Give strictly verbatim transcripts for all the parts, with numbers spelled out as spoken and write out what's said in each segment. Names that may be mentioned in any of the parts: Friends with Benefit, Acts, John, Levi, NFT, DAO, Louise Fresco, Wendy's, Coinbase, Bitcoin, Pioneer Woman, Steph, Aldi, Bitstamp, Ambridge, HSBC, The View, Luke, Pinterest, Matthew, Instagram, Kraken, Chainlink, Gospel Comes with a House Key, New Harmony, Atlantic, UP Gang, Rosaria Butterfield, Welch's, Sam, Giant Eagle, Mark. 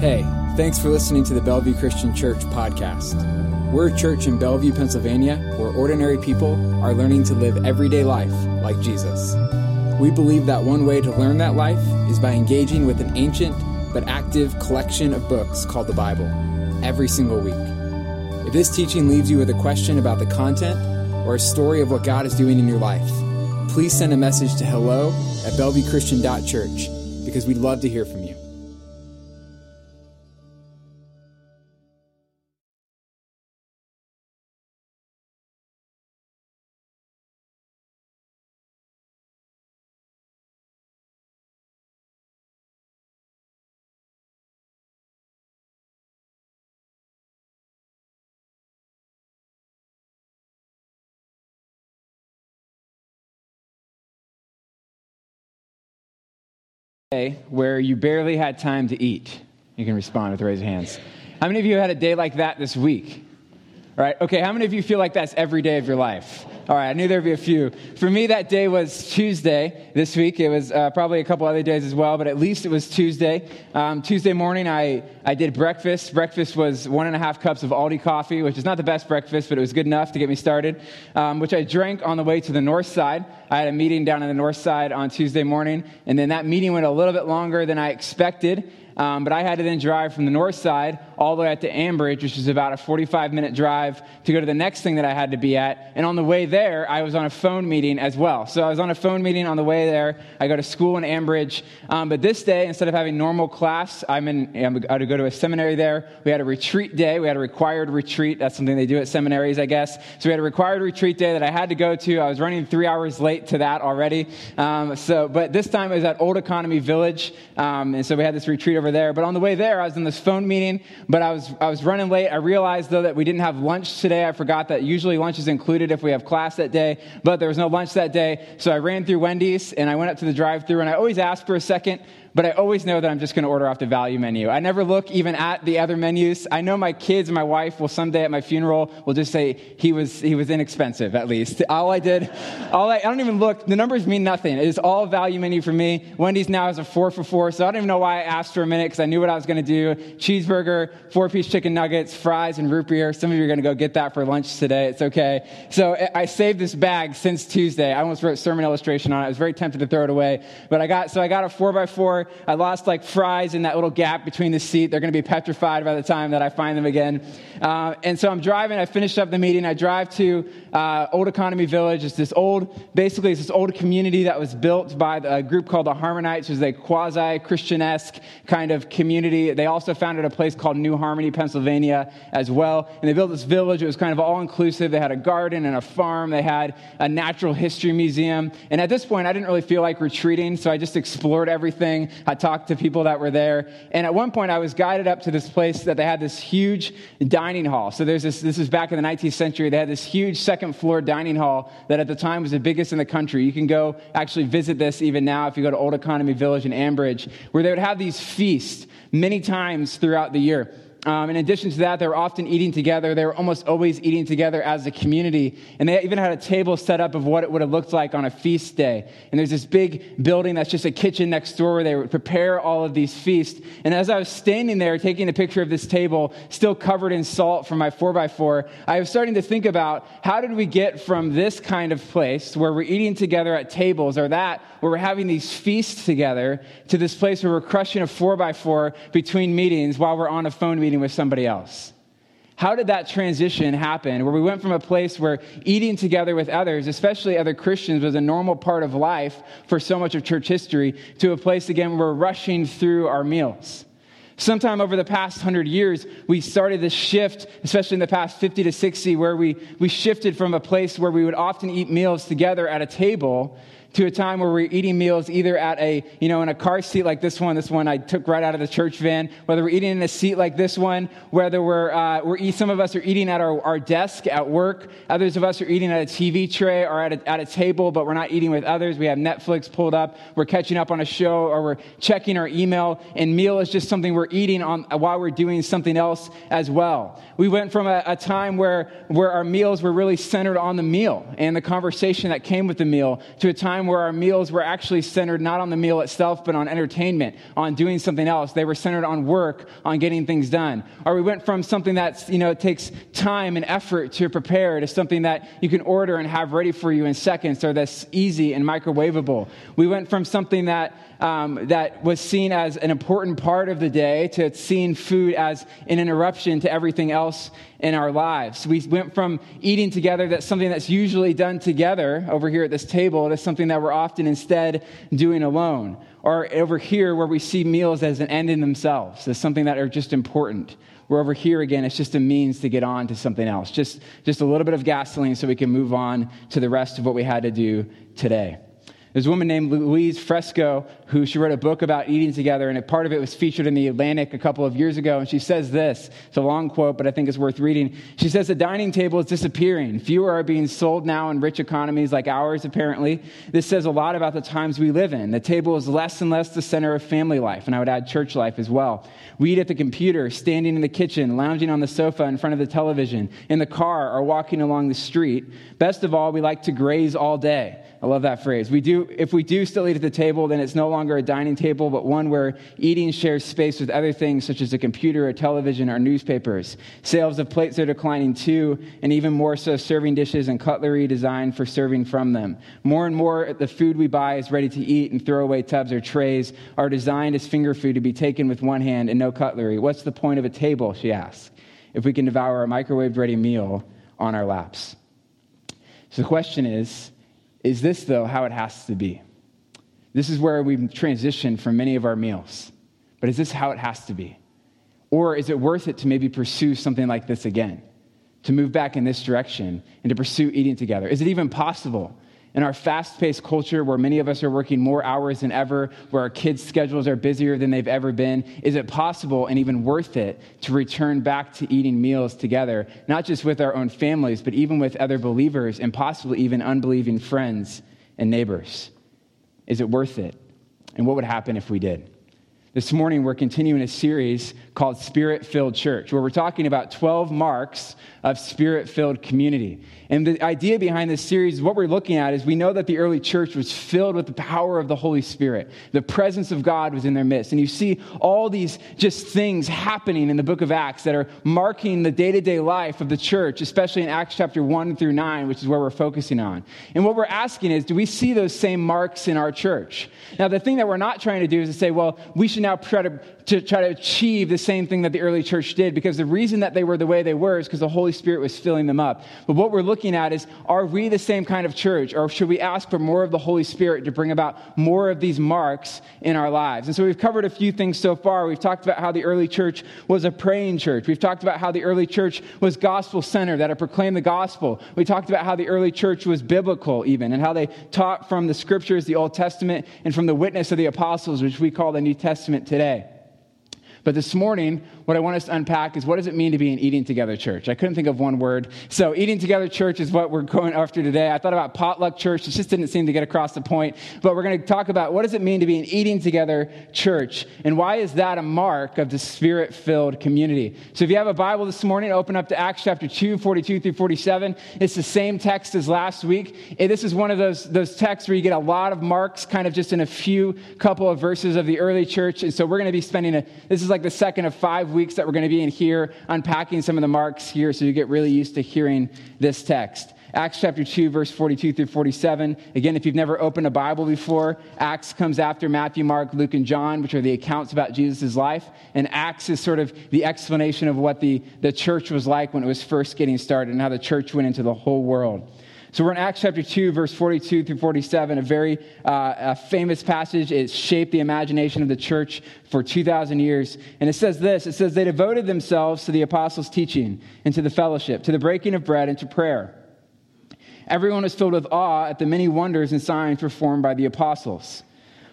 Hey, thanks for listening to the Bellevue Christian Church podcast. We're a church in Bellevue, Pennsylvania, where ordinary people are learning to live everyday life like Jesus. We believe that one way to learn that life is by engaging with an ancient but active collection of books called the Bible every single week. If this teaching leaves you with a question about the content or a story of what God is doing in your life, please send a message to hello at bellevue christian dot church because we'd love to hear from you. Where you barely had time to eat. You can respond with raise your hands. How many of you had a day like that this week? All right, okay, how many of you feel like that's every day of your life? All right, I knew there'd be a few. For me, that day was Tuesday this week. It was uh, probably a couple other days as well, but at least it was Tuesday. Um, Tuesday morning, I, I did breakfast. Breakfast was one and a half cups of Aldi coffee, which is not the best breakfast, but it was good enough to get me started, um, which I drank on the way to the north side. I had a meeting down on the north side on Tuesday morning, and then that meeting went a little bit longer than I expected. Um, but I had to then drive from the north side all the way out to Ambridge, which is about a forty-five minute drive, to go to the next thing that I had to be at. And on the way there, I was on a phone meeting as well. So I was on a phone meeting on the way there. I go to school in Ambridge. Um, but this day, instead of having normal class, I'm in, I'm, I had to go to a seminary there. We had a retreat day. We had a required retreat. That's something they do at seminaries, I guess. So we had a required retreat day that I had to go to. I was running three hours late to that already. Um, so, but this time it was at Old Economy Village. Um, and so we had this retreat over there. But on the way there, I was in this phone meeting, but I was I was running late. I realized, though, that we didn't have lunch today. I forgot that usually lunch is included if we have class that day, but there was no lunch that day. So I ran through Wendy's, and I went up to the drive-thru, and I always ask for a second, but I always know that I'm just going to order off the value menu. I never look even at the other menus. I know my kids and my wife will someday at my funeral will just say, he was he was inexpensive, at least. All I did, all I, I don't even look. The numbers mean nothing. It is all value menu for me. Wendy's now has a four for four, so I don't even know why I asked for a minute because I knew what I was going to do. Cheeseburger, four-piece chicken nuggets, fries, and root beer. Some of you are going to go get that for lunch today. It's okay. So I saved this bag since Tuesday. I almost wrote sermon illustration on it. I was very tempted to throw it away, but I got so I got a four by four. I lost like fries in that little gap between the seat. They're going to be petrified by the time that I find them again. Uh, and so I'm driving. I finish up the meeting. I drive to uh, Old Economy Village. It's this old, basically it's this old community that was built by a group called the Harmonites, which is a quasi-Christian-esque kind of community. They also founded a place called New Harmony, Pennsylvania as well. And they built this village. It was kind of all-inclusive. They had a garden and a farm. They had a natural history museum. And at this point, I didn't really feel like retreating, so I just explored everything. I talked to people that were there. And at one point, I was guided up to this place that they had this huge dining hall. So there's this, this is back in the nineteenth century. They had this huge second floor dining hall that at the time was the biggest in the country. You can go actually visit this even now if you go to Old Economy Village in Ambridge, where they would have these feasts many times throughout the year. Um, in addition to that, they were often eating together. They were almost always eating together as a community. And they even had a table set up of what it would have looked like on a feast day. And there's this big building that's just a kitchen next door where they would prepare all of these feasts. And as I was standing there taking a picture of this table, still covered in salt from my four by four, I was starting to think about how did we get from this kind of place where we're eating together at tables or that, where we're having these feasts together, to this place where we're crushing a four by four between meetings while we're on a phone meeting with somebody else. How did that transition happen where we went from a place where eating together with others, especially other Christians, was a normal part of life for so much of church history to a place again where we're rushing through our meals? Sometime over the past hundred years, we started this shift, especially in the past fifty to sixty, where we, we shifted from a place where we would often eat meals together at a table to a time where we're eating meals either at a, you know, in a car seat like this one, this one I took right out of the church van, whether we're eating in a seat like this one, whether we're, uh, we're eat, some of us are eating at our, our desk at work, others of us are eating at a T V tray or at a, at a table, but we're not eating with others. We have Netflix pulled up, we're catching up on a show, or we're checking our email, and meal is just something we're eating on while we're doing something else as well. We went from a, a time where, where our meals were really centered on the meal and the conversation that came with the meal to a time time where our meals were actually centered not on the meal itself, but on entertainment, on doing something else. They were centered on work, on getting things done. Or we went from something that's, you know, it takes time and effort to prepare to something that you can order and have ready for you in seconds, or that's easy and microwavable. We went from something that um, that was seen as an important part of the day to seeing food as an interruption to everything else in our lives. We went from eating together, that's something that's usually done together over here at this table, to something that we're often instead doing alone. Or over here where we see meals as an end in themselves, as something that are just important. We're over here again, it's just a means to get on to something else. Just, just a little bit of gasoline so we can move on to the rest of what we had to do today. There's a woman named Louise Fresco who she wrote a book about eating together, and a part of it was featured in the Atlantic a couple of years ago, and she says this. It's a long quote, but I think it's worth reading. She says, the dining table is disappearing. Fewer are being sold now in rich economies like ours, apparently. This says a lot about the times we live in. The table is less and less the center of family life, and I would add church life as well. We eat at the computer, standing in the kitchen, lounging on the sofa in front of the television, in the car, or walking along the street. Best of all, we like to graze all day. I love that phrase. We do. If we do still eat at the table, then it's no longer a dining table, but one where eating shares space with other things such as a computer, a television, or newspapers. Sales of plates are declining too, and even more so serving dishes and cutlery designed for serving from them. More and more, the food we buy is ready to eat, and throwaway tubs or trays are designed as finger food to be taken with one hand and no cutlery. What's the point of a table, she asks, if we can devour a microwave-ready meal on our laps? So the question is, Is this, though, how it has to be? This is where we've transitioned from many of our meals. But is this how it has to be? Or is it worth it to maybe pursue something like this again, to move back in this direction and to pursue eating together? Is it even possible in our fast-paced culture where many of us are working more hours than ever, where our kids' schedules are busier than they've ever been? Is it possible and even worth it to return back to eating meals together, not just with our own families, but even with other believers and possibly even unbelieving friends and neighbors? Is it worth it? And what would happen if we did? This morning, we're continuing a series called Spirit-Filled Church, where we're talking about twelve marks of Spirit-filled community. And the idea behind this series, what we're looking at is we know that the early church was filled with the power of the Holy Spirit. The presence of God was in their midst. And you see all these just things happening in the book of Acts that are marking the day-to-day life of the church, especially in Acts chapter one through nine, which is where we're focusing on. And what we're asking is, do we see those same marks in our church? Now, the thing that we're not trying to do is to say, well, we should now try to, to try to achieve the same thing that the early church did, because the reason that they were the way they were is because the Holy Spirit was filling them up. But what we're looking at is, are we the same kind of church, or should we ask for more of the Holy Spirit to bring about more of these marks in our lives? And so we've covered a few things so far. We've talked about how the early church was a praying church. We've talked about how the early church was gospel-centered, that it proclaimed the gospel. We talked about how the early church was biblical even, and how they taught from the scriptures, the Old Testament, and from the witness of the apostles, which we call the New Testament today. But this morning, what I want us to unpack is, what does it mean to be an eating together church? I couldn't think of one word. So eating together church is what we're going after today. I thought about potluck church. It just didn't seem to get across the point. But we're going to talk about, what does it mean to be an eating together church? And why is that a mark of the Spirit-filled community? So if you have a Bible this morning, open up to Acts chapter two, forty-two through forty-seven. It's the same text as last week. And this is one of those, those texts where you get a lot of marks kind of just in a few couple of verses of the early church. And so we're going to be spending, a, this is like the second of five weeks that we're going to be in here unpacking some of the marks here, so you get really used to hearing this text. Acts chapter two, verse forty-two through forty-seven. Again, if you've never opened a Bible before, Acts comes after Matthew, Mark, Luke, and John, which are the accounts about Jesus' life. And Acts is sort of the explanation of what the, the church was like when it was first getting started and how the church went into the whole world. So we're in Acts chapter two, verse forty-two through forty-seven, a very uh, a famous passage. It shaped the imagination of the church for two thousand years. And it says this, it says, they devoted themselves to the apostles' teaching and to the fellowship, to the breaking of bread and to prayer. Everyone was filled with awe at the many wonders and signs performed by the apostles.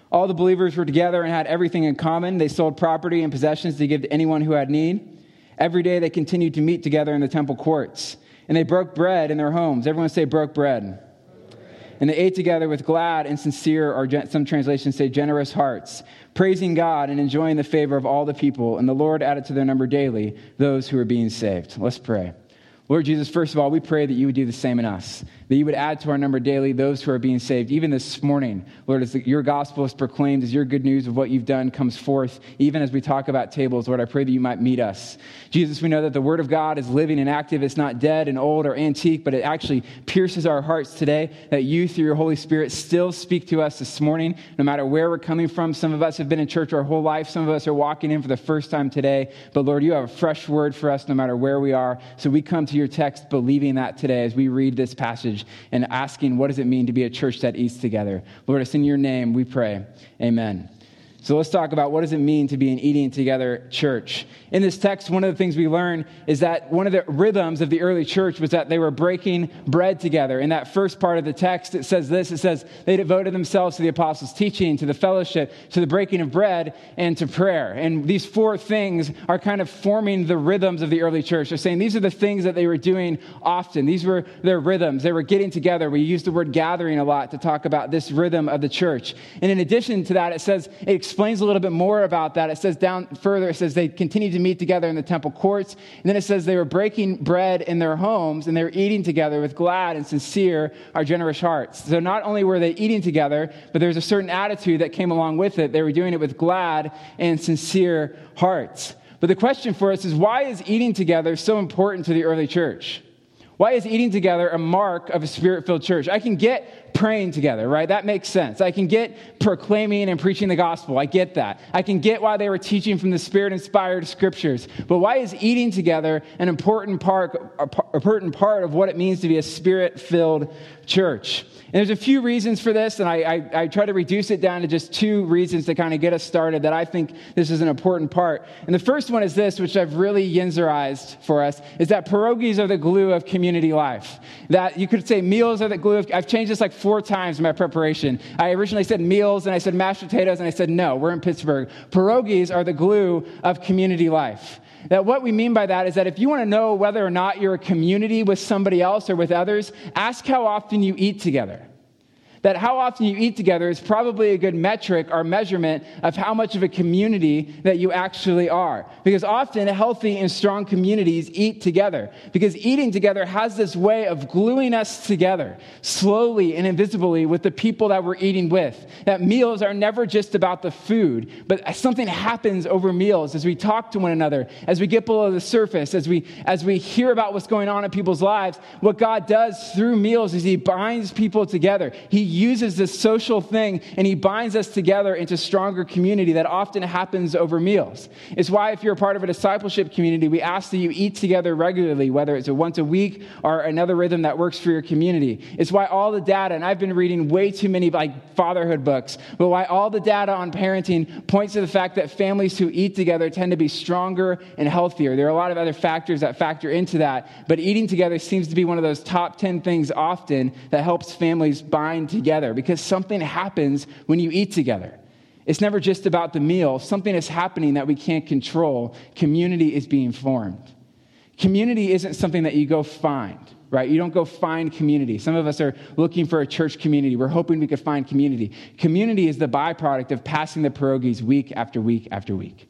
All the believers were together and had everything in common. They sold property and possessions to give to anyone who had need. Every day they continued to meet together in the temple courts. And they broke bread in their homes. Everyone say, broke bread. Broke bread. And they ate together with glad and sincere, or gen- some translations say generous hearts, praising God and enjoying the favor of all the people. And the Lord added to their number daily those who were being saved. Let's pray. Lord Jesus, first of all, we pray that you would do the same in us, that you would add to our number daily those who are being saved. Even this morning, Lord, as your gospel is proclaimed, as your good news of what you've done comes forth, even as we talk about tables, Lord, I pray that you might meet us. Jesus, we know that the word of God is living and active. It's not dead and old or antique, but it actually pierces our hearts today, that you, through your Holy Spirit, still speak to us this morning, no matter where we're coming from. Some of us have been in church our whole life. Some of us are walking in for the first time today. But Lord, you have a fresh word for us no matter where we are. So we come to your text believing that today as we read this passage and asking, what does it mean to be a church that eats together? Lord, it's in your name we pray. Amen. So let's talk about what does it mean to be an eating together church. In this text, one of the things we learn is that one of the rhythms of the early church was that they were breaking bread together. In that first part of the text, it says this, it says, they devoted themselves to the apostles' teaching, to the fellowship, to the breaking of bread, and to prayer. And these four things are kind of forming the rhythms of the early church. They're saying these are the things that they were doing often. These were their rhythms. They were getting together. We use the word gathering a lot to talk about this rhythm of the church. And in addition to that, it says, it explains a little bit more about that. It says down further, it says they continued to meet together in the temple courts. And then it says they were breaking bread in their homes and they were eating together with glad and sincere, our generous hearts. So not only were they eating together, but there's a certain attitude that came along with it. They were doing it with glad and sincere hearts. But the question for us is, why is eating together so important to the early church? Why is eating together a mark of a spirit-filled church? I can get praying together, right? That makes sense. I can get proclaiming and preaching the gospel. I get that. I can get why they were teaching from the Spirit-inspired scriptures. But why is eating together an important part, important part of what it means to be a spirit-filled church? And there's a few reasons for this, and I, I, I try to reduce it down to just two reasons to kind of get us started that I think this is an important part. And the first one is this, which I've really Yenzerized for us, is that pierogies are the glue of community life. That you could say meals are the glue of, I've changed this like four times in my preparation. I originally said meals, and I said mashed potatoes, and I said no, we're in Pittsburgh. Pierogies are the glue of community life. That what we mean by that is that if you want to know whether or not you're a community with somebody else or with others, ask how often you eat together. That how often you eat together is probably a good metric or measurement of how much of a community that you actually are. Because often healthy and strong communities eat together. Because eating together has this way of gluing us together slowly and invisibly with the people that we're eating with. That meals are never just about the food, but something happens over meals as we talk to one another, as we get below the surface, as we, as we hear about what's going on in people's lives. What God does through meals is he binds people together. He uses this social thing and he binds us together into stronger community that often happens over meals. It's why if you're a part of a discipleship community, we ask that you eat together regularly, whether it's a once a week or another rhythm that works for your community. It's why all the data, and I've been reading way too many like fatherhood books, but why all the data on parenting points to the fact that families who eat together tend to be stronger and healthier. There are a lot of other factors that factor into that, but eating together seems to be one of those top ten things often that helps families bind together. Together, because something happens when you eat together. It's never just about the meal. Something is happening that we can't control. Community is being formed. Community isn't something that you go find, right? You don't go find community. Some of us are looking for a church community. We're hoping we could find community. Community is the byproduct of passing the pierogies week after week after week.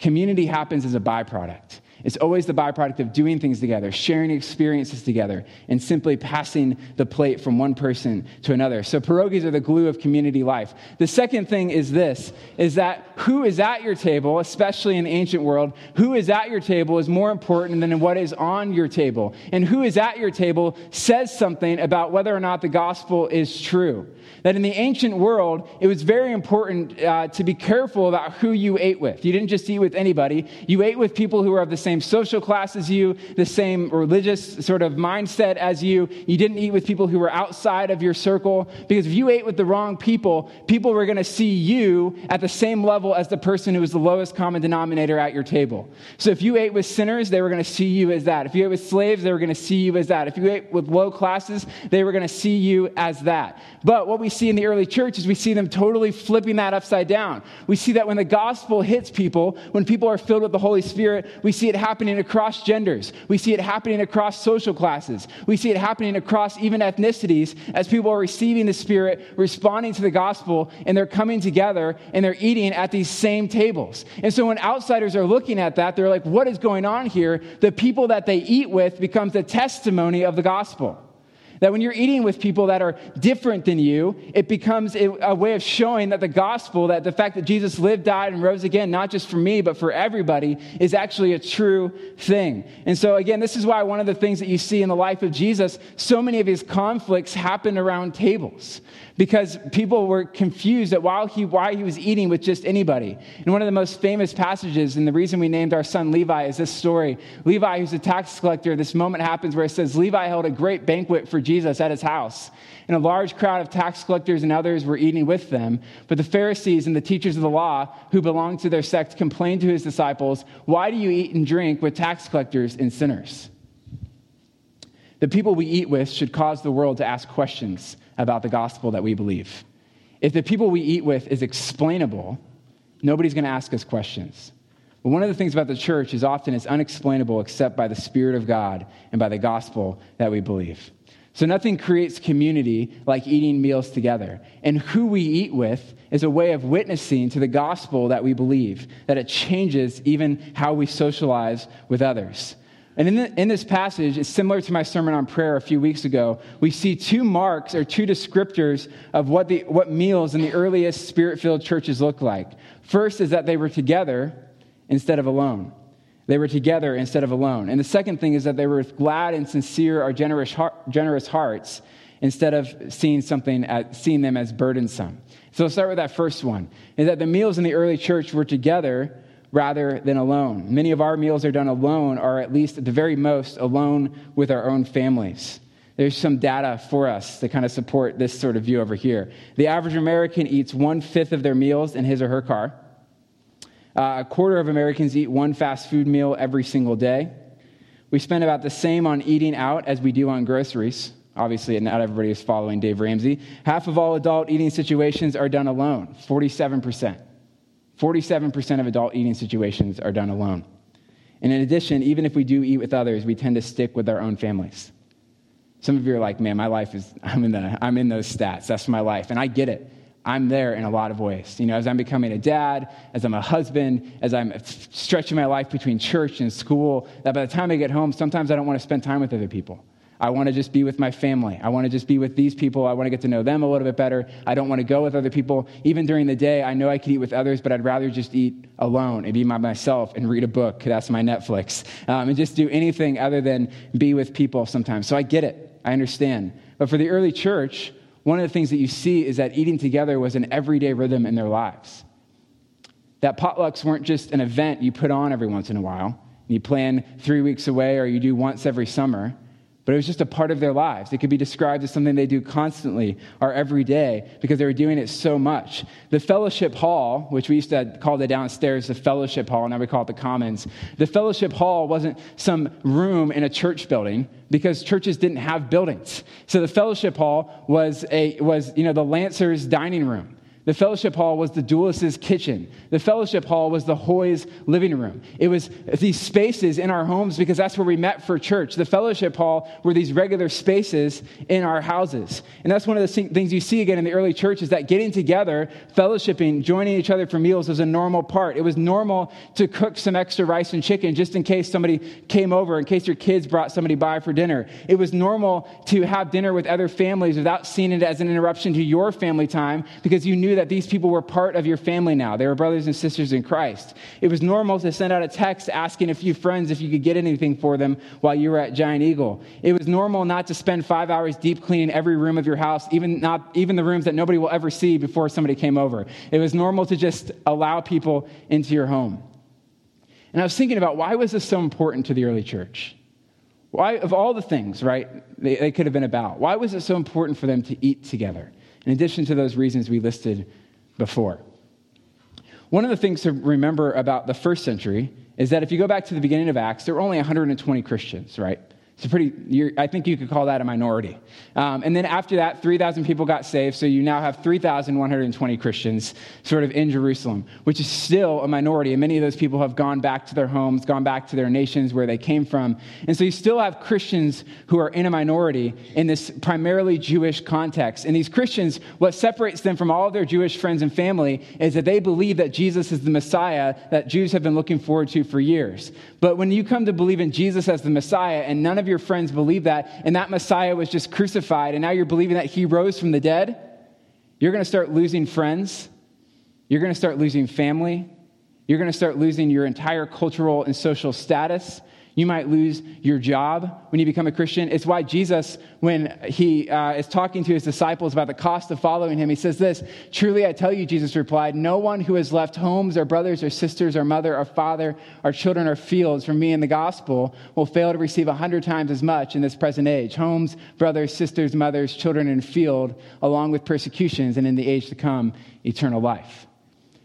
Community happens as a byproduct. It's always the byproduct of doing things together, sharing experiences together, and simply passing the plate from one person to another. So pierogies are the glue of community life. The second thing is this, is that who is at your table, especially in the ancient world, who is at your table is more important than what is on your table. And who is at your table says something about whether or not the gospel is true. That in the ancient world, it was very important uh, to be careful about who you ate with. You didn't just eat with anybody. You ate with people who were of the same Same social class as you, the same religious sort of mindset as you. You didn't eat with people who were outside of your circle, because if you ate with the wrong people, people were going to see you at the same level as the person who was the lowest common denominator at your table. So if you ate with sinners, they were going to see you as that. If you ate with slaves, they were going to see you as that. If you ate with low classes, they were going to see you as that. But what we see in the early church is we see them totally flipping that upside down. We see that when the gospel hits people, when people are filled with the Holy Spirit, we see it happening across genders. We see it happening across social classes. We see it happening across even ethnicities as people are receiving the Spirit, responding to the gospel, and they're coming together and they're eating at these same tables. And so when outsiders are looking at that, they're like, what is going on here? The people that they eat with becomes the testimony of the gospel. That when you're eating with people that are different than you, it becomes a way of showing that the gospel, that the fact that Jesus lived, died, and rose again, not just for me, but for everybody, is actually a true thing. And so again, this is why one of the things that you see in the life of Jesus, so many of his conflicts happened around tables, because people were confused at why he, why he was eating with just anybody. And one of the most famous passages, and the reason we named our son Levi, is this story. Levi, who's a tax collector, this moment happens where it says, Levi held a great banquet for Jesus. Jesus at his house, and a large crowd of tax collectors and others were eating with them. But the Pharisees and the teachers of the law who belonged to their sect complained to his disciples, "Why do you eat and drink with tax collectors and sinners?" The people we eat with should cause the world to ask questions about the gospel that we believe. If the people we eat with is explainable, nobody's going to ask us questions. But one of the things about the church is often it's unexplainable except by the Spirit of God and by the gospel that we believe. So nothing creates community like eating meals together. And who we eat with is a way of witnessing to the gospel that we believe, that it changes even how we socialize with others. And in, the, in this passage, it's similar to my sermon on prayer a few weeks ago. We see two marks or two descriptors of what, the, what meals in the earliest Spirit-filled churches look like. First is that they were together instead of alone. They were together instead of alone. And the second thing is that they were with glad and sincere or generous heart, generous hearts instead of seeing something at, seeing them as burdensome. So we'll start with that first one, is that the meals in the early church were together rather than alone. Many of our meals are done alone, or at least at the very most, alone with our own families. There's some data for us to kind of support this sort of view over here. The average American eats one-fifth of their meals in his or her car. Uh, a quarter of Americans eat one fast food meal every single day. We spend about the same on eating out as we do on groceries. Obviously, not everybody is following Dave Ramsey. Half of all adult eating situations are done alone, forty-seven percent. forty-seven percent of adult eating situations are done alone. And in addition, even if we do eat with others, we tend to stick with our own families. Some of you are like, man, my life is, I'm in the, I'm in those stats. That's my life. And I get it. I'm there in a lot of ways. You know, as I'm becoming a dad, as I'm a husband, as I'm stretching my life between church and school, that by the time I get home, sometimes I don't want to spend time with other people. I want to just be with my family. I want to just be with these people. I want to get to know them a little bit better. I don't want to go with other people. Even during the day, I know I could eat with others, but I'd rather just eat alone and be by myself and read a book. That's my Netflix. Um, and just do anything other than be with people sometimes. So I get it. I understand. But for the early church, one of the things that you see is that eating together was an everyday rhythm in their lives. That potlucks weren't just an event you put on every once in a while, and you plan three weeks away or you do once every summer, but it was just a part of their lives. It could be described as something they do constantly or every day because they were doing it so much. The fellowship hall, which we used to call the downstairs the fellowship hall, now we call it the commons. The fellowship hall wasn't some room in a church building, because churches didn't have buildings. So the fellowship hall was a was you know the Lancers' dining room. The fellowship hall was the Duelist's kitchen. The fellowship hall was the Hoy's living room. It was these spaces in our homes because that's where we met for church. The fellowship hall were these regular spaces in our houses. And that's one of the things you see again in the early church, is that getting together, fellowshipping, joining each other for meals was a normal part. It was normal to cook some extra rice and chicken just in case somebody came over, in case your kids brought somebody by for dinner. It was normal to have dinner with other families without seeing it as an interruption to your family time, because you knew that these people were part of your family now. They were brothers and sisters in Christ. It was normal to send out a text asking a few friends if you could get anything for them while you were at Giant Eagle. It was normal not to spend five hours deep cleaning every room of your house, even not even the rooms that nobody will ever see, before somebody came over. It was normal to just allow people into your home. And I was thinking about, why was this so important to the early church? Why, of all the things, right, they, they could have been about, why was it so important for them to eat together? In addition to those reasons we listed before. One of the things to remember about the first century is that if you go back to the beginning of Acts, there were only one hundred twenty Christians, right? It's a pretty, you're, I think you could call that a minority. Um, and then after that, three thousand people got saved, so you now have three thousand one hundred twenty Christians sort of in Jerusalem, which is still a minority. And many of those people have gone back to their homes, gone back to their nations where they came from. And so you still have Christians who are in a minority in this primarily Jewish context. And these Christians, what separates them from all of their Jewish friends and family is that they believe that Jesus is the Messiah that Jews have been looking forward to for years. But when you come to believe in Jesus as the Messiah and none of your friends believe that, and that Messiah was just crucified, and now you're believing that he rose from the dead, you're going to start losing friends. You're going to start losing family. You're going to start losing your entire cultural and social status. You might lose your job when you become a Christian. It's why Jesus, when he uh, is talking to his disciples about the cost of following him, he says this, "Truly I tell you," Jesus replied, "no one who has left homes or brothers or sisters or mother or father or children or fields for me in the gospel will fail to receive a hundred times as much in this present age, homes, brothers, sisters, mothers, children, and field, along with persecutions, and in the age to come, eternal life."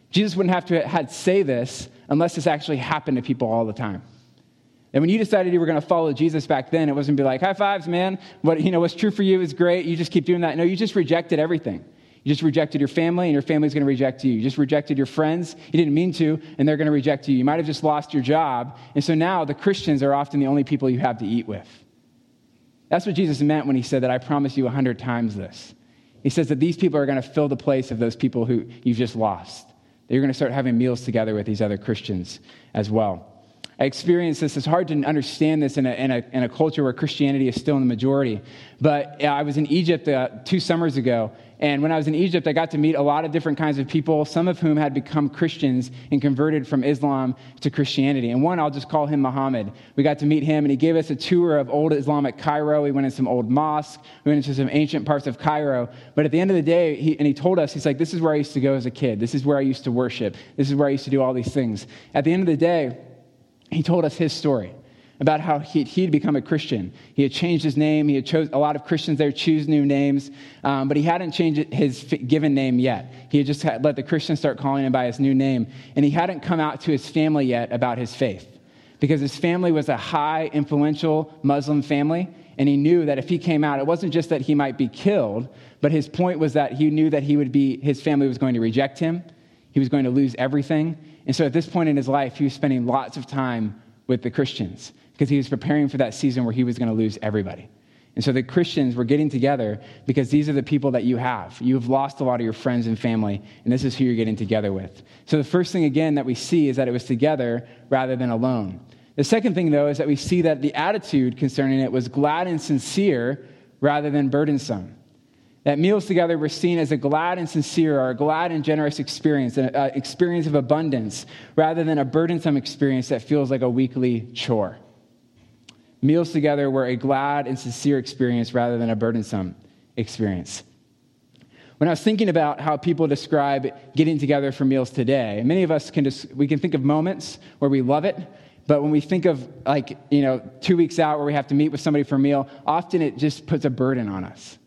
Jesus wouldn't have to had say this unless this actually happened to people all the time. And when you decided you were going to follow Jesus back then, it wasn't be like, high fives, man. What, you know, what's true for you is great. You just keep doing that. No, you just rejected everything. You just rejected your family, and your family's going to reject you. You just rejected your friends. You didn't mean to, and they're going to reject you. You might have just lost your job. And so now the Christians are often the only people you have to eat with. That's what Jesus meant when he said that I promise you a hundred times this. He says that these people are going to fill the place of those people who you've just lost. That you're going to start having meals together with these other Christians as well. I experienced this. It's hard to understand this in a, in a, in a culture where Christianity is still in the majority. But uh, I was in Egypt uh, two summers ago. And when I was in Egypt, I got to meet a lot of different kinds of people, some of whom had become Christians and converted from Islam to Christianity. And one, I'll just call him Muhammad. We got to meet him, and he gave us a tour of old Islamic Cairo. We went in some old mosques. We went into some ancient parts of Cairo. But at the end of the day, he, and he told us, he's like, this is where I used to go as a kid. This is where I used to worship. This is where I used to do all these things. At the end of the day, he told us his story about how he'd, he'd become a Christian. He had changed his name. He had chose a lot of Christians there choose new names, um, but he hadn't changed his given name yet. He had just had, let the Christians start calling him by his new name, and he hadn't come out to his family yet about his faith because his family was a high, influential Muslim family, and he knew that if he came out, it wasn't just that he might be killed, but his point was that he knew that he would be his family was going to reject him. He was going to lose everything. And so at this point in his life, he was spending lots of time with the Christians because he was preparing for that season where he was going to lose everybody. And so the Christians were getting together because these are the people that you have. You have lost a lot of your friends and family, and this is who you're getting together with. So the first thing, again, that we see is that it was together rather than alone. The second thing, though, is that we see that the attitude concerning it was glad and sincere rather than burdensome. That meals together were seen as a glad and sincere or a glad and generous experience, an uh, experience of abundance, rather than a burdensome experience that feels like a weekly chore. Meals together were a glad and sincere experience rather than a burdensome experience. When I was thinking about how people describe getting together for meals today, many of us can just, we can think of moments where we love it. But when we think of, like, you know, two weeks out where we have to meet with somebody for a meal, often it just puts a burden on us.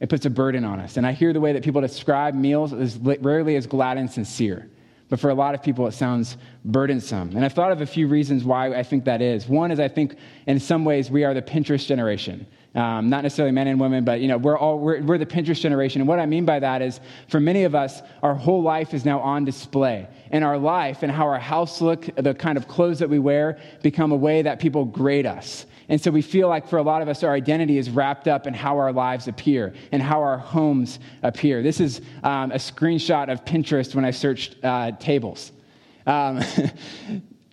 It puts a burden on us. And I hear the way that people describe meals is rarely as glad and sincere. But for a lot of people, it sounds burdensome. And I've thought of a few reasons why I think that is. One is I think in some ways we are the Pinterest generation. Um, not necessarily men and women, but you know, we're all we're, we're the Pinterest generation. And what I mean by that is, for many of us, our whole life is now on display. And our life and how our house look, the kind of clothes that we wear, become a way that people grade us. And so we feel like for a lot of us, our identity is wrapped up in how our lives appear and how our homes appear. This is um, a screenshot of Pinterest when I searched uh, tables. Um,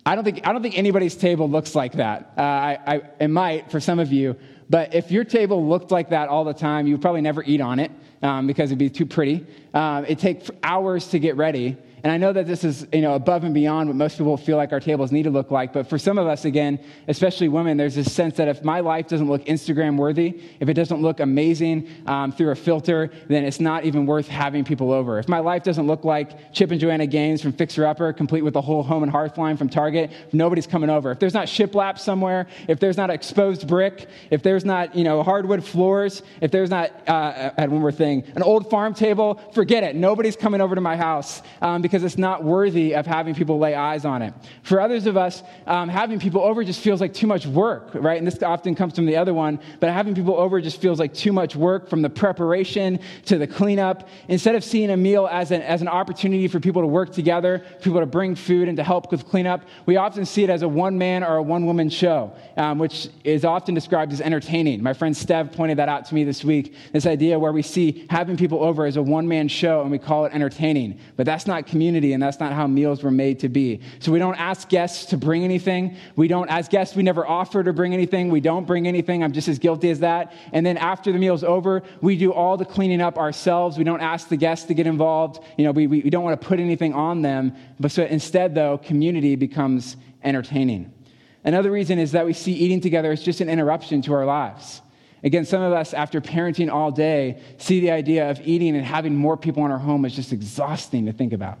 I don't think I don't think anybody's table looks like that. Uh, I, I it might for some of you. But if your table looked like that all the time, you'd probably never eat on it um, because it'd be too pretty. Um, it'd take hours to get ready. And I know that this is, you know, above and beyond what most people feel like our tables need to look like. But for some of us, again, especially women, there's this sense that if my life doesn't look Instagram worthy, if it doesn't look amazing um, through a filter, then it's not even worth having people over. If my life doesn't look like Chip and Joanna Gaines from Fixer Upper, complete with the whole home and hearth line from Target, nobody's coming over. If there's not shiplap somewhere, if there's not exposed brick, if there's not, you know, hardwood floors, if there's not, uh, I had one more thing, an old farm table, forget it. Nobody's coming over to my house um, because because it's not worthy of having people lay eyes on it. For others of us, um, having people over just feels like too much work, right? And this often comes from the other one, but having people over just feels like too much work, from the preparation to the cleanup. Instead of seeing a meal as an, as an opportunity for people to work together, people to bring food and to help with cleanup, we often see it as a one-man or a one-woman show, um, which is often described as entertaining. My friend Steph pointed that out to me this week, this idea where we see having people over as a one-man show and we call it entertaining, but that's not community, and that's not how meals were made to be. So we don't ask guests to bring anything. We don't, as guests, we never offer to bring anything. We don't bring anything. I'm just as guilty as that. And then after the meal's over, we do all the cleaning up ourselves. We don't ask the guests to get involved. You know, we, we, we don't want to put anything on them. But so instead, though, community becomes entertaining. Another reason is that we see eating together as just an interruption to our lives. Again, some of us, after parenting all day, see the idea of eating and having more people in our home as just exhausting to think about.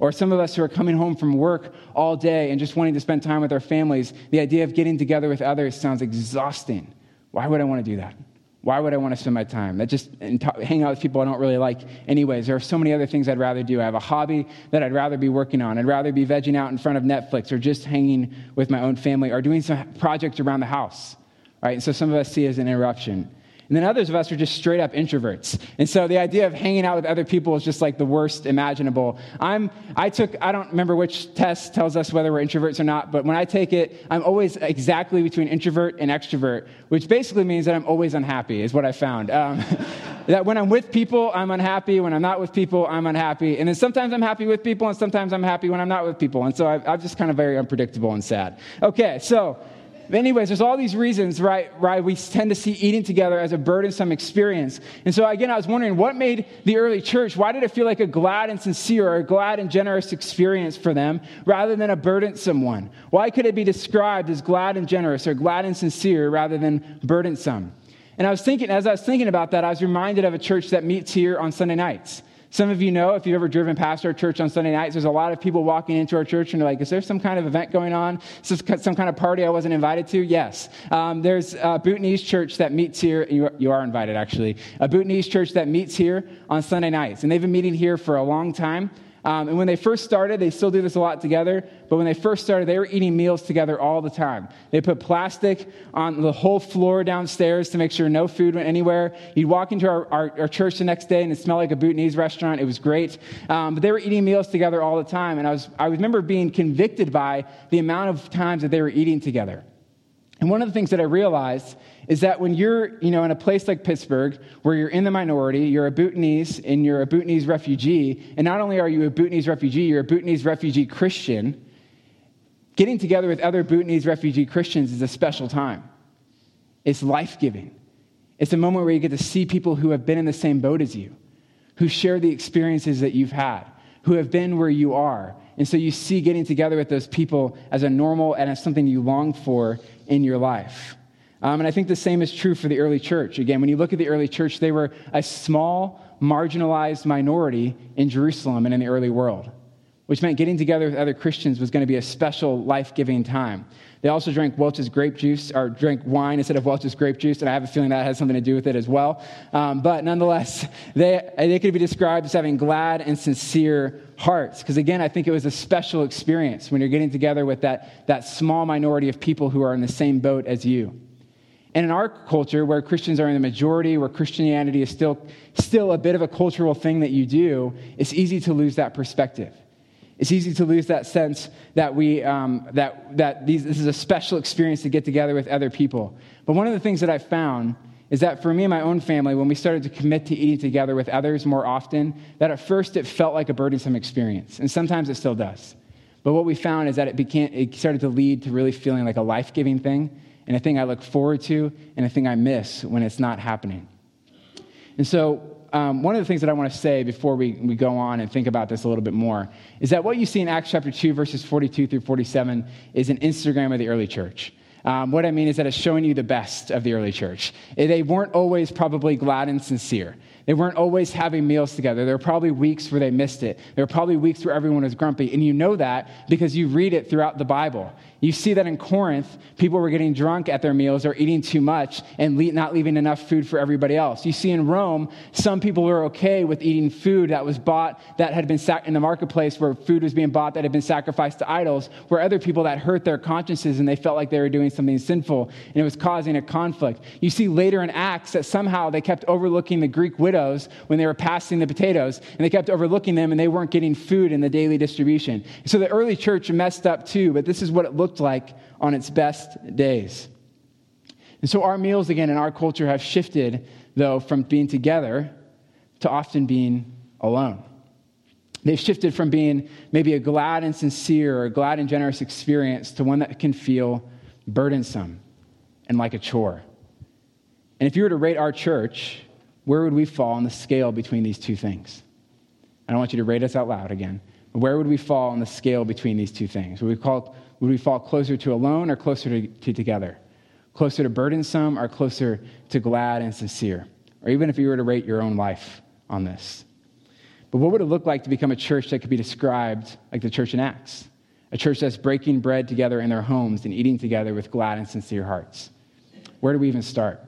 Or some of us who are coming home from work all day and just wanting to spend time with our families, the idea of getting together with others sounds exhausting. Why would I want to do that? Why would I want to spend my time? That just hang out with people I don't really like anyways. There are so many other things I'd rather do. I have a hobby that I'd rather be working on. I'd rather be vegging out in front of Netflix or just hanging with my own family or doing some projects around the house. All right, and so some of us see it as an interruption. And then others of us are just straight up introverts. And so the idea of hanging out with other people is just like the worst imaginable. I'm, I took, I don't remember which test tells us whether we're introverts or not, but when I take it, I'm always exactly between introvert and extrovert, which basically means that I'm always unhappy is what I found. Um, that when I'm with people, I'm unhappy. When I'm not with people, I'm unhappy. And then sometimes I'm happy with people, and sometimes I'm happy when I'm not with people. And so I, I'm just kind of very unpredictable and sad. Okay, so... anyways, there's all these reasons, right, right, we tend to see eating together as a burdensome experience. And so, again, I was wondering, what made the early church, why did it feel like a glad and sincere or a glad and generous experience for them rather than a burdensome one? Why could it be described as glad and generous or glad and sincere rather than burdensome? And I was thinking, as I was thinking about that, I was reminded of a church that meets here on Sunday nights. Some of you know, if you've ever driven past our church on Sunday nights, there's a lot of people walking into our church and they're like, is there some kind of event going on? Is there some kind of party I wasn't invited to? Yes. Um, there's a Bhutanese church that meets here. You are, you are invited, actually. A Bhutanese church that meets here on Sunday nights. And they've been meeting here for a long time. Um, and when they first started, they still do this a lot together, but when they first started, they were eating meals together all the time. They put plastic on the whole floor downstairs to make sure no food went anywhere. You'd walk into our, our, our church the next day and it smelled like a Bhutanese restaurant. It was great. Um, but they were eating meals together all the time, and I was I remember being convicted by the amount of times that they were eating together. And one of the things that I realized is that when you're, you know, in a place like Pittsburgh, where you're in the minority, you're a Bhutanese and you're a Bhutanese refugee, and not only are you a Bhutanese refugee, you're a Bhutanese refugee Christian, getting together with other Bhutanese refugee Christians is a special time. It's life-giving. It's a moment where you get to see people who have been in the same boat as you, who share the experiences that you've had, who have been where you are. And so you see getting together with those people as a normal and as something you long for in your life. Um, and I think the same is true for the early church. Again, when you look at the early church, they were a small, marginalized minority in Jerusalem and in the early world, which meant getting together with other Christians was going to be a special, life-giving time. They also drank Welch's grape juice, or drank wine instead of Welch's grape juice, and I have a feeling that has something to do with it as well. Um, but nonetheless, they, they could be described as having glad and sincere hearts, because again, I think it was a special experience when you're getting together with that, that small minority of people who are in the same boat as you. And in our culture, where Christians are in the majority, where Christianity is still, still a bit of a cultural thing that you do, it's easy to lose that perspective. It's easy to lose that sense that we um, that that these, this is a special experience to get together with other people. But one of the things that I found is that for me and my own family, when we started to commit to eating together with others more often, that at first it felt like a burdensome experience, and sometimes it still does. But what we found is that it became it started to lead to really feeling like a life-giving thing, and a thing I look forward to, and a thing I miss when it's not happening. And so um, one of the things that I want to say before we, we go on and think about this a little bit more is that what you see in Acts chapter two, verses forty-two through forty-seven is an Instagram of the early church. Um, what I mean is that it's showing you the best of the early church. They weren't always probably glad and sincere. They weren't always having meals together. There were probably weeks where they missed it. There were probably weeks where everyone was grumpy. And you know that because you read it throughout the Bible. You see that in Corinth, people were getting drunk at their meals or eating too much and not leaving enough food for everybody else. You see in Rome, some people were okay with eating food that was bought, that had been sac- in the marketplace where food was being bought that had been sacrificed to idols, where other people that hurt their consciences and they felt like they were doing something sinful and it was causing a conflict. You see later in Acts that somehow they kept overlooking the Greek widow when they were passing the potatoes, and they kept overlooking them, and they weren't getting food in the daily distribution. So the early church messed up too, but this is what it looked like on its best days. And so our meals, again, in our culture have shifted, though, from being together to often being alone. They've shifted from being maybe a glad and sincere or a glad and generous experience to one that can feel burdensome and like a chore. And if you were to rate our church, where would we fall on the scale between these two things? I don't want you to rate us out loud again. Where would we fall on the scale between these two things? Would we, call, would we fall closer to alone or closer to, to together? Closer to burdensome or closer to glad and sincere? Or even if you were to rate your own life on this. But what would it look like to become a church that could be described like the church in Acts? A church that's breaking bread together in their homes and eating together with glad and sincere hearts. Where do we even start?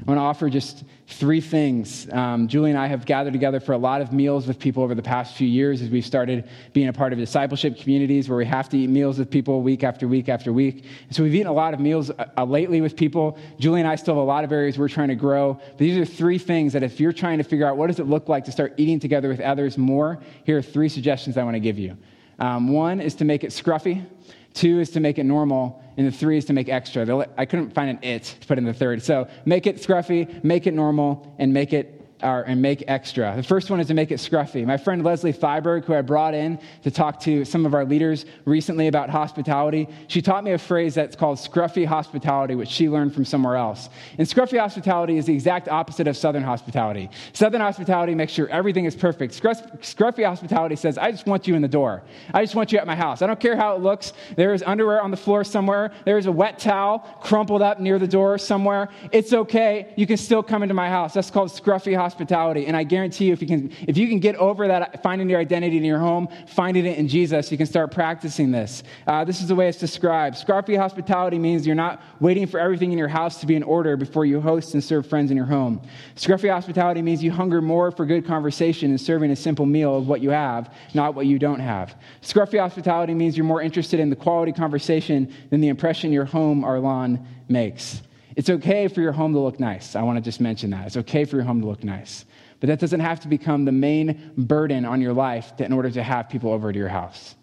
I want to offer just three things. Um, Julie and I have gathered together for a lot of meals with people over the past few years as we've started being a part of discipleship communities where we have to eat meals with people week after week after week. And so we've eaten a lot of meals uh, lately with people. Julie and I still have a lot of areas we're trying to grow. But these are three things that if you're trying to figure out what does it look like to start eating together with others more, here are three suggestions I want to give you. Um, one is to make it scruffy. Two is to make it normal, and the three is to make extra. I couldn't find an it to put in the third. So make it scruffy, make it normal, and make it or, and make extra. The first one is to make it scruffy. My friend Leslie Thyberg, who I brought in to talk to some of our leaders recently about hospitality, she taught me a phrase that's called scruffy hospitality, which she learned from somewhere else. And scruffy hospitality is the exact opposite of Southern hospitality. Southern hospitality makes sure everything is perfect. Scruff, scruffy hospitality says, I just want you in the door. I just want you at my house. I don't care how it looks. There is underwear on the floor somewhere. There is a wet towel crumpled up near the door somewhere. It's okay. You can still come into my house. That's called scruffy hospitality. Hospitality, and I guarantee you, if you can, if you can get over that, finding your identity in your home, finding it in Jesus, you can start practicing this. Uh, this is the way it's described. Scruffy hospitality means you're not waiting for everything in your house to be in order before you host and serve friends in your home. Scruffy hospitality means you hunger more for good conversation and serving a simple meal of what you have, not what you don't have. Scruffy hospitality means you're more interested in the quality conversation than the impression your home or lawn makes. It's okay for your home to look nice. I want to just mention that. It's okay for your home to look nice. But that doesn't have to become the main burden on your life in order to have people over to your house.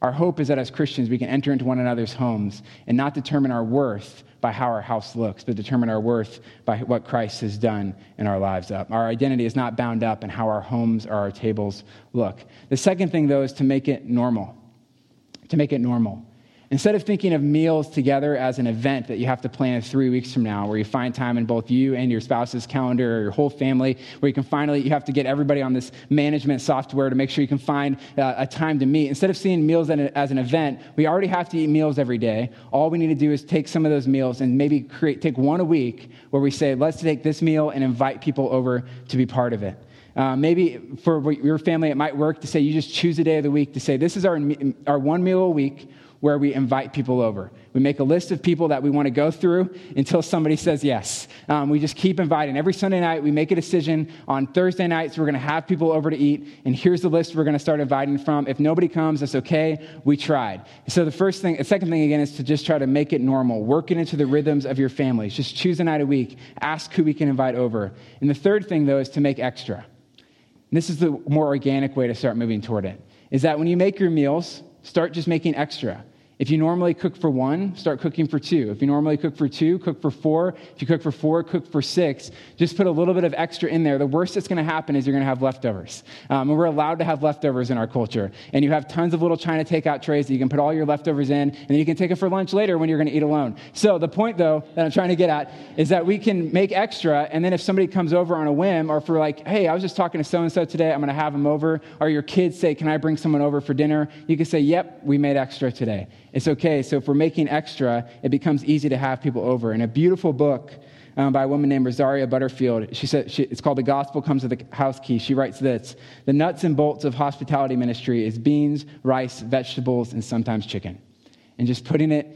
Our hope is that as Christians, we can enter into one another's homes and not determine our worth by how our house looks, but determine our worth by what Christ has done in our lives up. Our identity is not bound up in how our homes or our tables look. The second thing, though, is to make it normal. To make it normal. Instead of thinking of meals together as an event that you have to plan three weeks from now, where you find time in both you and your spouse's calendar or your whole family, where you can finally, you have to get everybody on this management software to make sure you can find uh, a time to meet. Instead of seeing meals as an event, we already have to eat meals every day. All we need to do is take some of those meals and maybe create, take one a week where we say, let's take this meal and invite people over to be part of it. Uh, maybe for your family, it might work to say, you just choose a day of the week to say, this is our our one meal a week where we invite people over. We make a list of people that we want to go through until somebody says yes. Um, we just keep inviting. Every Sunday night, we make a decision. On Thursday nights, we're going to have people over to eat, and here's the list we're going to start inviting from. If nobody comes, that's okay. We tried. So the first thing, the second thing, again, is to just try to make it normal. Work it into the rhythms of your families. Just choose a night a week. Ask who we can invite over. And the third thing, though, is to make extra. And this is the more organic way to start moving toward it, is that when you make your meals, start just making extra. If you normally cook for one, start cooking for two. If you normally cook for two, cook for four. If you cook for four, cook for six. Just put a little bit of extra in there. The worst that's going to happen is you're going to have leftovers. Um, and we're allowed to have leftovers in our culture. And you have tons of little China takeout trays that you can put all your leftovers in, and then you can take it for lunch later when you're going to eat alone. So the point, though, that I'm trying to get at is that we can make extra, and then if somebody comes over on a whim, or if we're like, hey, I was just talking to so-and-so today, I'm going to have them over, or your kids say, can I bring someone over for dinner? You can say, yep, we made extra today. It's okay. So if we're making extra, it becomes easy to have people over. In a beautiful book um, by a woman named Rosaria Butterfield. She said she, it's called The Gospel Comes with a House Key. She writes this: the nuts and bolts of hospitality ministry is beans, rice, vegetables, and sometimes chicken. And just putting it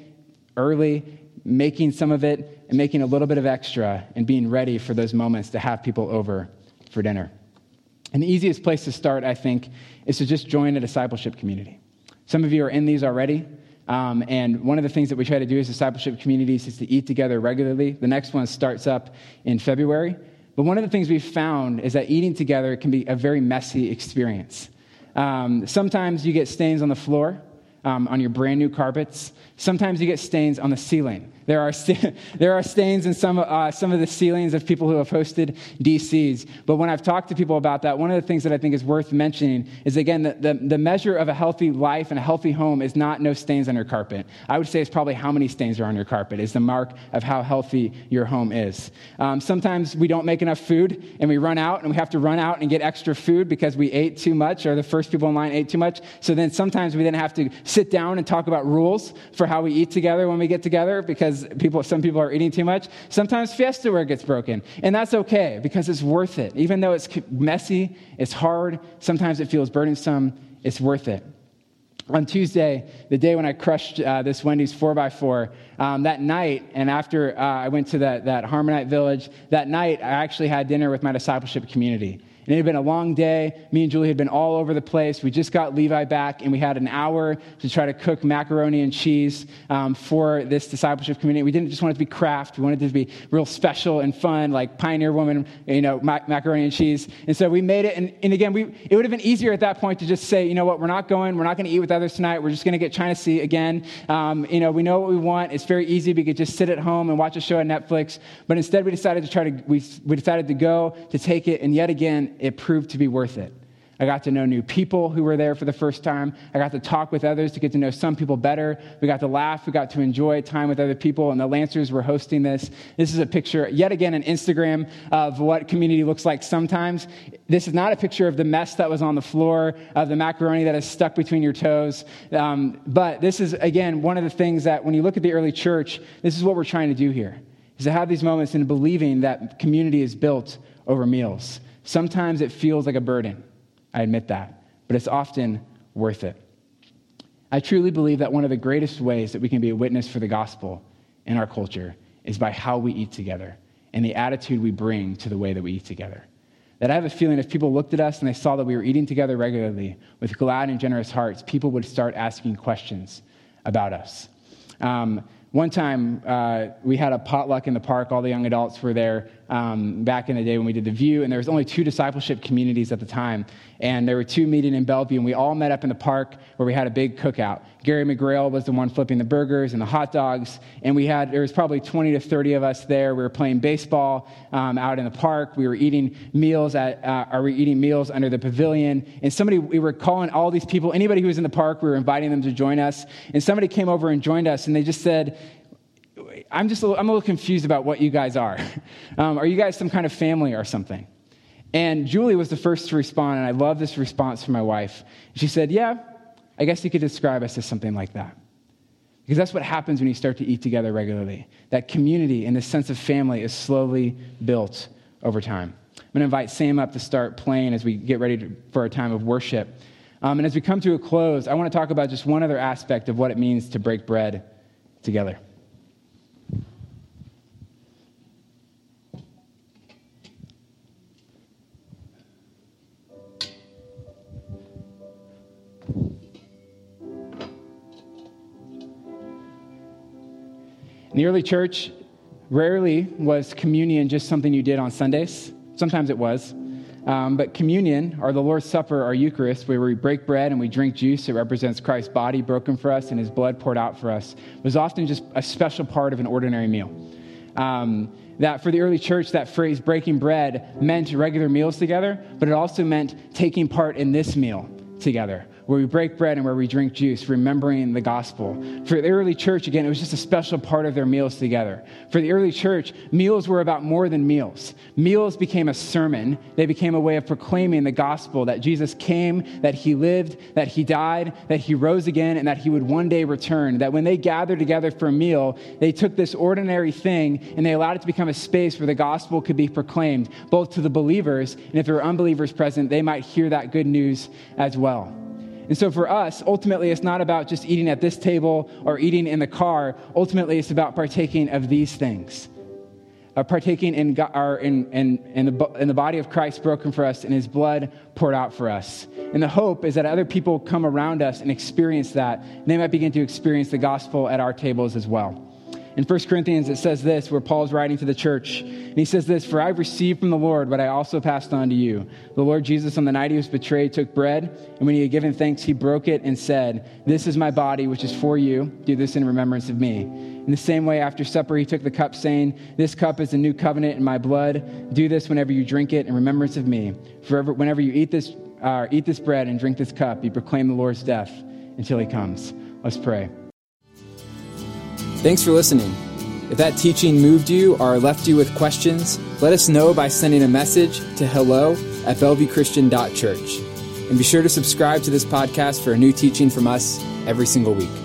early, making some of it, and making a little bit of extra, and being ready for those moments to have people over for dinner. And the easiest place to start, I think, is to just join a discipleship community. Some of you are in these already, um, and one of the things that we try to do as discipleship communities is to eat together regularly. The next one starts up in February. But one of the things we've found is that eating together can be a very messy experience. Um, sometimes you get stains on the floor, Um, on your brand new carpets. Sometimes you get stains on the ceiling. There are st- there are stains in some uh, some of the ceilings of people who have hosted D Cs. But when I've talked to people about that, one of the things that I think is worth mentioning is, again, that the, the measure of a healthy life and a healthy home is not no stains on your carpet. I would say it's probably how many stains are on your carpet is the mark of how healthy your home is. Um, sometimes we don't make enough food and we run out and we have to run out and get extra food because we ate too much or the first people in line ate too much. So then sometimes we then have to sit down and talk about rules for how we eat together when we get together because people, some people are eating too much. Sometimes fiestaware gets broken, and that's okay because it's worth it. Even though it's messy, it's hard, sometimes it feels burdensome, it's worth it. On Tuesday, the day when I crushed uh, this Wendy's four by four, um, that night, and after uh, I went to that, that Harmonite village, that night I actually had dinner with my discipleship community. And it had been a long day. Me and Julie had been all over the place. We just got Levi back, and we had an hour to try to cook macaroni and cheese um, for this discipleship community. We didn't just want it to be craft. We wanted it to be real special and fun, like Pioneer Woman, you know, mac- macaroni and cheese. And so we made it. And, and again, we it would have been easier at that point to just say, you know what, we're not going. We're not going to eat with others tonight. We're just going to get China Sea again. Um, you know, we know what we want. It's very easy. We could just sit at home and watch a show on Netflix. But instead, we decided to try to we we decided to go to take it, and yet again, it proved to be worth it. I got to know new people who were there for the first time. I got to talk with others to get to know some people better. We got to laugh. We got to enjoy time with other people. And the Lancers were hosting this. This is a picture, yet again, an Instagram of what community looks like sometimes. This is not a picture of the mess that was on the floor, of the macaroni that is stuck between your toes. Um, but this is, again, one of the things that when you look at the early church, this is what we're trying to do here, is to have these moments in believing that community is built over meals. Sometimes it feels like a burden, I admit that, but it's often worth it. I truly believe that one of the greatest ways that we can be a witness for the gospel in our culture is by how we eat together and the attitude we bring to the way that we eat together. That I have a feeling if people looked at us and they saw that we were eating together regularly with glad and generous hearts, people would start asking questions about us. Um, One time, uh, we had a potluck in the park. All the young adults were there um, back in the day when we did The View, and there was only two discipleship communities at the time, and there were two meeting in Bellevue, and we all met up in the park where we had a big cookout. Gary McGrail was the one flipping the burgers and the hot dogs, and we had, there was probably twenty to thirty of us there. We were playing baseball um, out in the park. We were eating meals at, uh, or we were eating meals under the pavilion, and somebody, we were calling all these people, anybody who was in the park, we were inviting them to join us, and somebody came over and joined us, and they just said, I'm just a little, I'm a little confused about what you guys are. Um, are you guys some kind of family or something? And Julie was the first to respond, and I love this response from my wife. She said, yeah, I guess you could describe us as something like that. Because that's what happens when you start to eat together regularly. That community and the sense of family is slowly built over time. I'm going to invite Sam up to start playing as we get ready to, for our time of worship. Um, and as we come to a close, I want to talk about just one other aspect of what it means to break bread together. In the early church, rarely was communion just something you did on Sundays. Sometimes it was. Um, but communion, or the Lord's Supper, or Eucharist, where we break bread and we drink juice that represents Christ's body broken for us and his blood poured out for us, was often just a special part of an ordinary meal. Um, that for the early church, that phrase breaking bread meant regular meals together, but it also meant taking part in this meal together, where we break bread and where we drink juice, remembering the gospel. For the early church, again, it was just a special part of their meals together. For the early church, meals were about more than meals. Meals became a sermon. They became a way of proclaiming the gospel, that Jesus came, that he lived, that he died, that he rose again, and that he would one day return. That when they gathered together for a meal, they took this ordinary thing and they allowed it to become a space where the gospel could be proclaimed, both to the believers, and if there were unbelievers present, they might hear that good news as well. And so for us, ultimately, it's not about just eating at this table or eating in the car. Ultimately, it's about partaking of these things, uh, partaking in, God, our, in, in, in, the, in the body of Christ broken for us and his blood poured out for us. And the hope is that other people come around us and experience that, and they might begin to experience the gospel at our tables as well. In First Corinthians, it says this, where Paul's writing to the church, and he says this, "For I received from the Lord what I also passed on to you. The Lord Jesus, on the night he was betrayed, took bread, and when he had given thanks, he broke it and said, 'This is my body, which is for you. Do this in remembrance of me.' In the same way, after supper, he took the cup, saying, 'This cup is the new covenant in my blood. Do this whenever you drink it in remembrance of me. Forever, whenever you eat this, uh, eat this bread and drink this cup, you proclaim the Lord's death until he comes." Let's pray. Thanks for listening. If that teaching moved you or left you with questions, let us know by sending a message to hello at bellevue christian dot church. And be sure to subscribe to this podcast for a new teaching from us every single week.